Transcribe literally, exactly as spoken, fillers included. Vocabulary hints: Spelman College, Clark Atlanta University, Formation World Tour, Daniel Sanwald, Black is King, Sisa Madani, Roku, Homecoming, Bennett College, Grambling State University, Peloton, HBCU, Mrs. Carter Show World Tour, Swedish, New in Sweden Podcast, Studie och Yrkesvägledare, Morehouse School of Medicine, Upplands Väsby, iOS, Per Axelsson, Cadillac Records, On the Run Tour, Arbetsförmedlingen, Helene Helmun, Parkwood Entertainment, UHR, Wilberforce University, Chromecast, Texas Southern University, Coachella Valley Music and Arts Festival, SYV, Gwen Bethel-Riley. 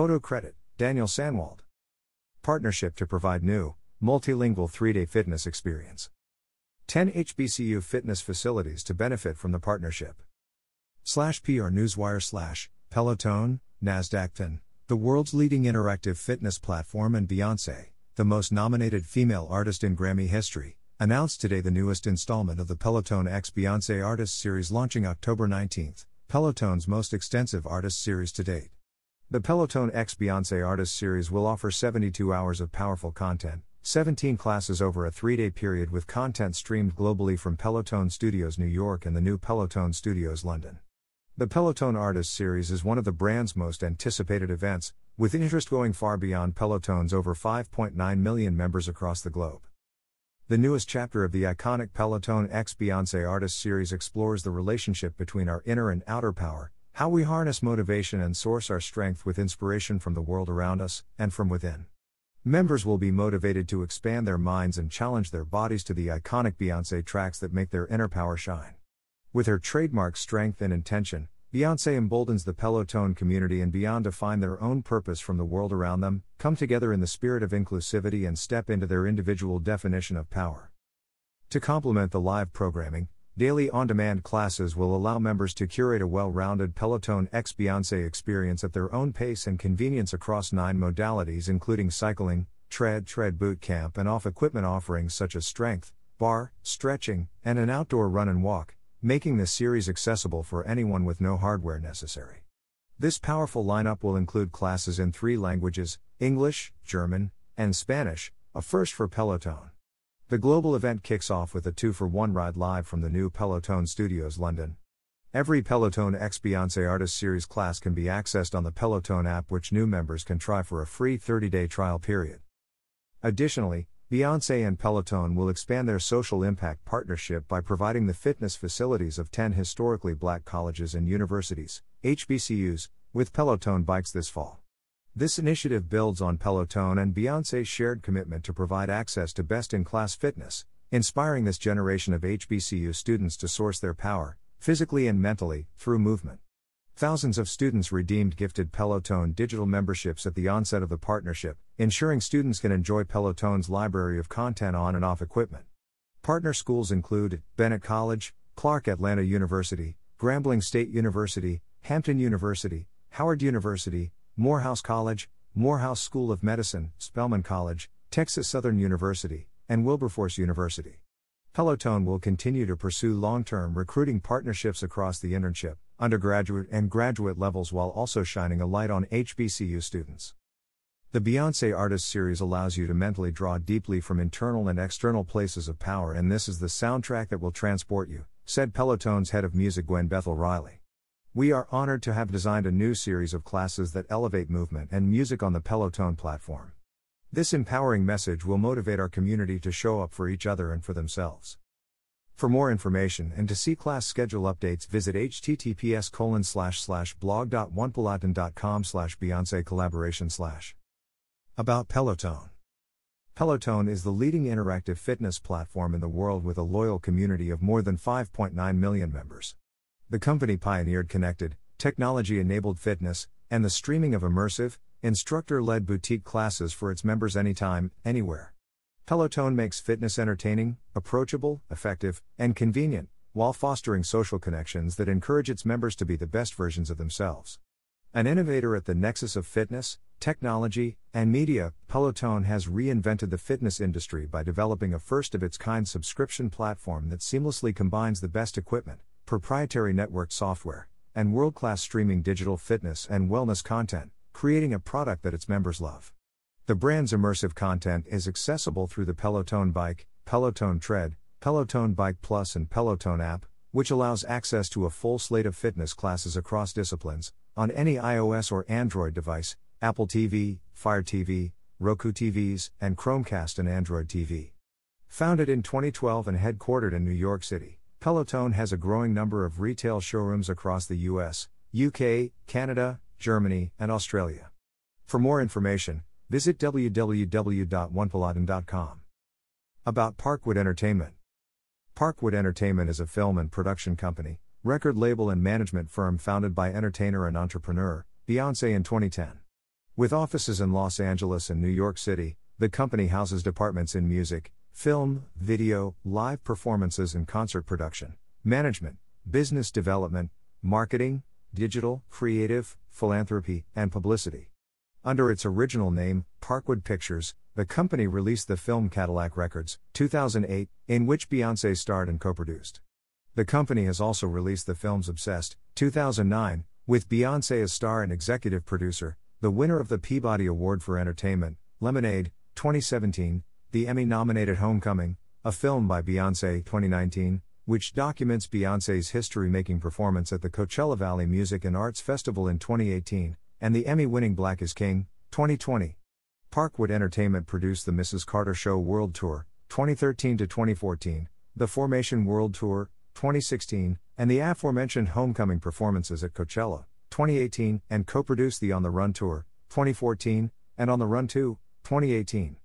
Photo credit, Daniel Sanwald. Partnership to provide new, multilingual three-day fitness experience. ten H B C U fitness facilities to benefit from the partnership. Slash P R Newswire slash, Peloton, Nasdaqton, the world's leading interactive fitness platform, and Beyoncé, the most nominated female artist in Grammy history, announced today the newest installment of the Peloton X Beyoncé Artists Series launching October nineteenth, Peloton's most extensive artist series to date. The Peloton X Beyoncé Artist Series will offer seventy-two hours of powerful content, seventeen classes over a three-day period, with content streamed globally from Peloton Studios New York and the new Peloton Studios London. The Peloton Artist Series is one of the brand's most anticipated events, with interest going far beyond Peloton's over five point nine million members across the globe. The newest chapter of the iconic Peloton X Beyoncé Artist Series explores the relationship between our inner and outer power, how we harness motivation and source our strength with inspiration from the world around us, and from within. Members will be motivated to expand their minds and challenge their bodies to the iconic Beyoncé tracks that make their inner power shine. With her trademark strength and intention, Beyoncé emboldens the Peloton community and beyond to find their own purpose from the world around them, come together in the spirit of inclusivity, and step into their individual definition of power. To complement the live programming, daily on-demand classes will allow members to curate a well-rounded Peloton X Beyoncé experience at their own pace and convenience across nine modalities, including cycling, tread, tread boot camp, and off-equipment offerings such as strength, bar, stretching, and an outdoor run and walk, making this series accessible for anyone with no hardware necessary. This powerful lineup will include classes in three languages, English, German, and Spanish, a first for Peloton. The global event kicks off with a two-for-one ride live from the new Peloton Studios London. Every Peloton X Beyoncé Artist Series class can be accessed on the Peloton app, which new members can try for a free thirty-day trial period. Additionally, Beyoncé and Peloton will expand their social impact partnership by providing the fitness facilities of ten historically black colleges and universities, H B C Us, with Peloton bikes this fall. This initiative builds on Peloton and Beyoncé's shared commitment to provide access to best-in-class fitness, inspiring this generation of H B C U students to source their power, physically and mentally, through movement. Thousands of students redeemed gifted Peloton digital memberships at the onset of the partnership, ensuring students can enjoy Peloton's library of content on and off equipment. Partner schools include Bennett College, Clark Atlanta University, Grambling State University, Hampton University, Howard University, Morehouse College, Morehouse School of Medicine, Spelman College, Texas Southern University, and Wilberforce University. Peloton will continue to pursue long-term recruiting partnerships across the internship, undergraduate, and graduate levels, while also shining a light on H B C U students. The Beyoncé Artist Series allows you to mentally draw deeply from internal and external places of power, and this is the soundtrack that will transport you, said Peloton's head of music Gwen Bethel-Riley. We are honored to have designed a new series of classes that elevate movement and music on the Peloton platform. This empowering message will motivate our community to show up for each other and for themselves. For more information and to see class schedule updates, visit https colon slash slash blog dot one peloton dot com slash Beyoncé collaboration slash. About Peloton. Peloton is the leading interactive fitness platform in the world, with a loyal community of more than five point nine million members. The company pioneered connected, technology-enabled fitness, and the streaming of immersive, instructor-led boutique classes for its members anytime, anywhere. Peloton makes fitness entertaining, approachable, effective, and convenient, while fostering social connections that encourage its members to be the best versions of themselves. An innovator at the nexus of fitness, technology, and media, Peloton has reinvented the fitness industry by developing a first-of-its-kind subscription platform that seamlessly combines the best equipment, proprietary networked software, and world-class streaming digital fitness and wellness content, creating a product that its members love. The brand's immersive content is accessible through the Peloton Bike, Peloton Tread, Peloton Bike Plus, and Peloton app, which allows access to a full slate of fitness classes across disciplines, on any iOS or Android device, Apple T V, Fire T V, Roku T Vs, and Chromecast and Android T V. Founded in twenty twelve and headquartered in New York City, Peloton has a growing number of retail showrooms across the U S, U K, Canada, Germany, and Australia. For more information, visit w w w dot one peloton dot com. About Parkwood Entertainment. Parkwood Entertainment is a film and production company, record label, and management firm founded by entertainer and entrepreneur Beyoncé in twenty ten. With offices in Los Angeles and New York City, the company houses departments in music, film, video, live performances and concert production, management, business development, marketing, digital, creative, philanthropy, and publicity. Under its original name, Parkwood Pictures, the company released the film Cadillac Records, two thousand eight, in which Beyoncé starred and co-produced. The company has also released the films Obsessed, two thousand nine, with Beyoncé as star and executive producer, the winner of the Peabody Award for Entertainment, Lemonade, twenty seventeen, the Emmy-nominated Homecoming, a film by Beyoncé, twenty nineteen, which documents Beyoncé's history-making performance at the Coachella Valley Music and Arts Festival in twenty eighteen, and the Emmy-winning Black is King, twenty twenty. Parkwood Entertainment produced the Missus Carter Show World Tour, twenty thirteen to twenty fourteen, the Formation World Tour, twenty sixteen, and the aforementioned Homecoming performances at Coachella, twenty eighteen, and co-produced the On the Run Tour, twenty fourteen, and On the Run two, twenty eighteen.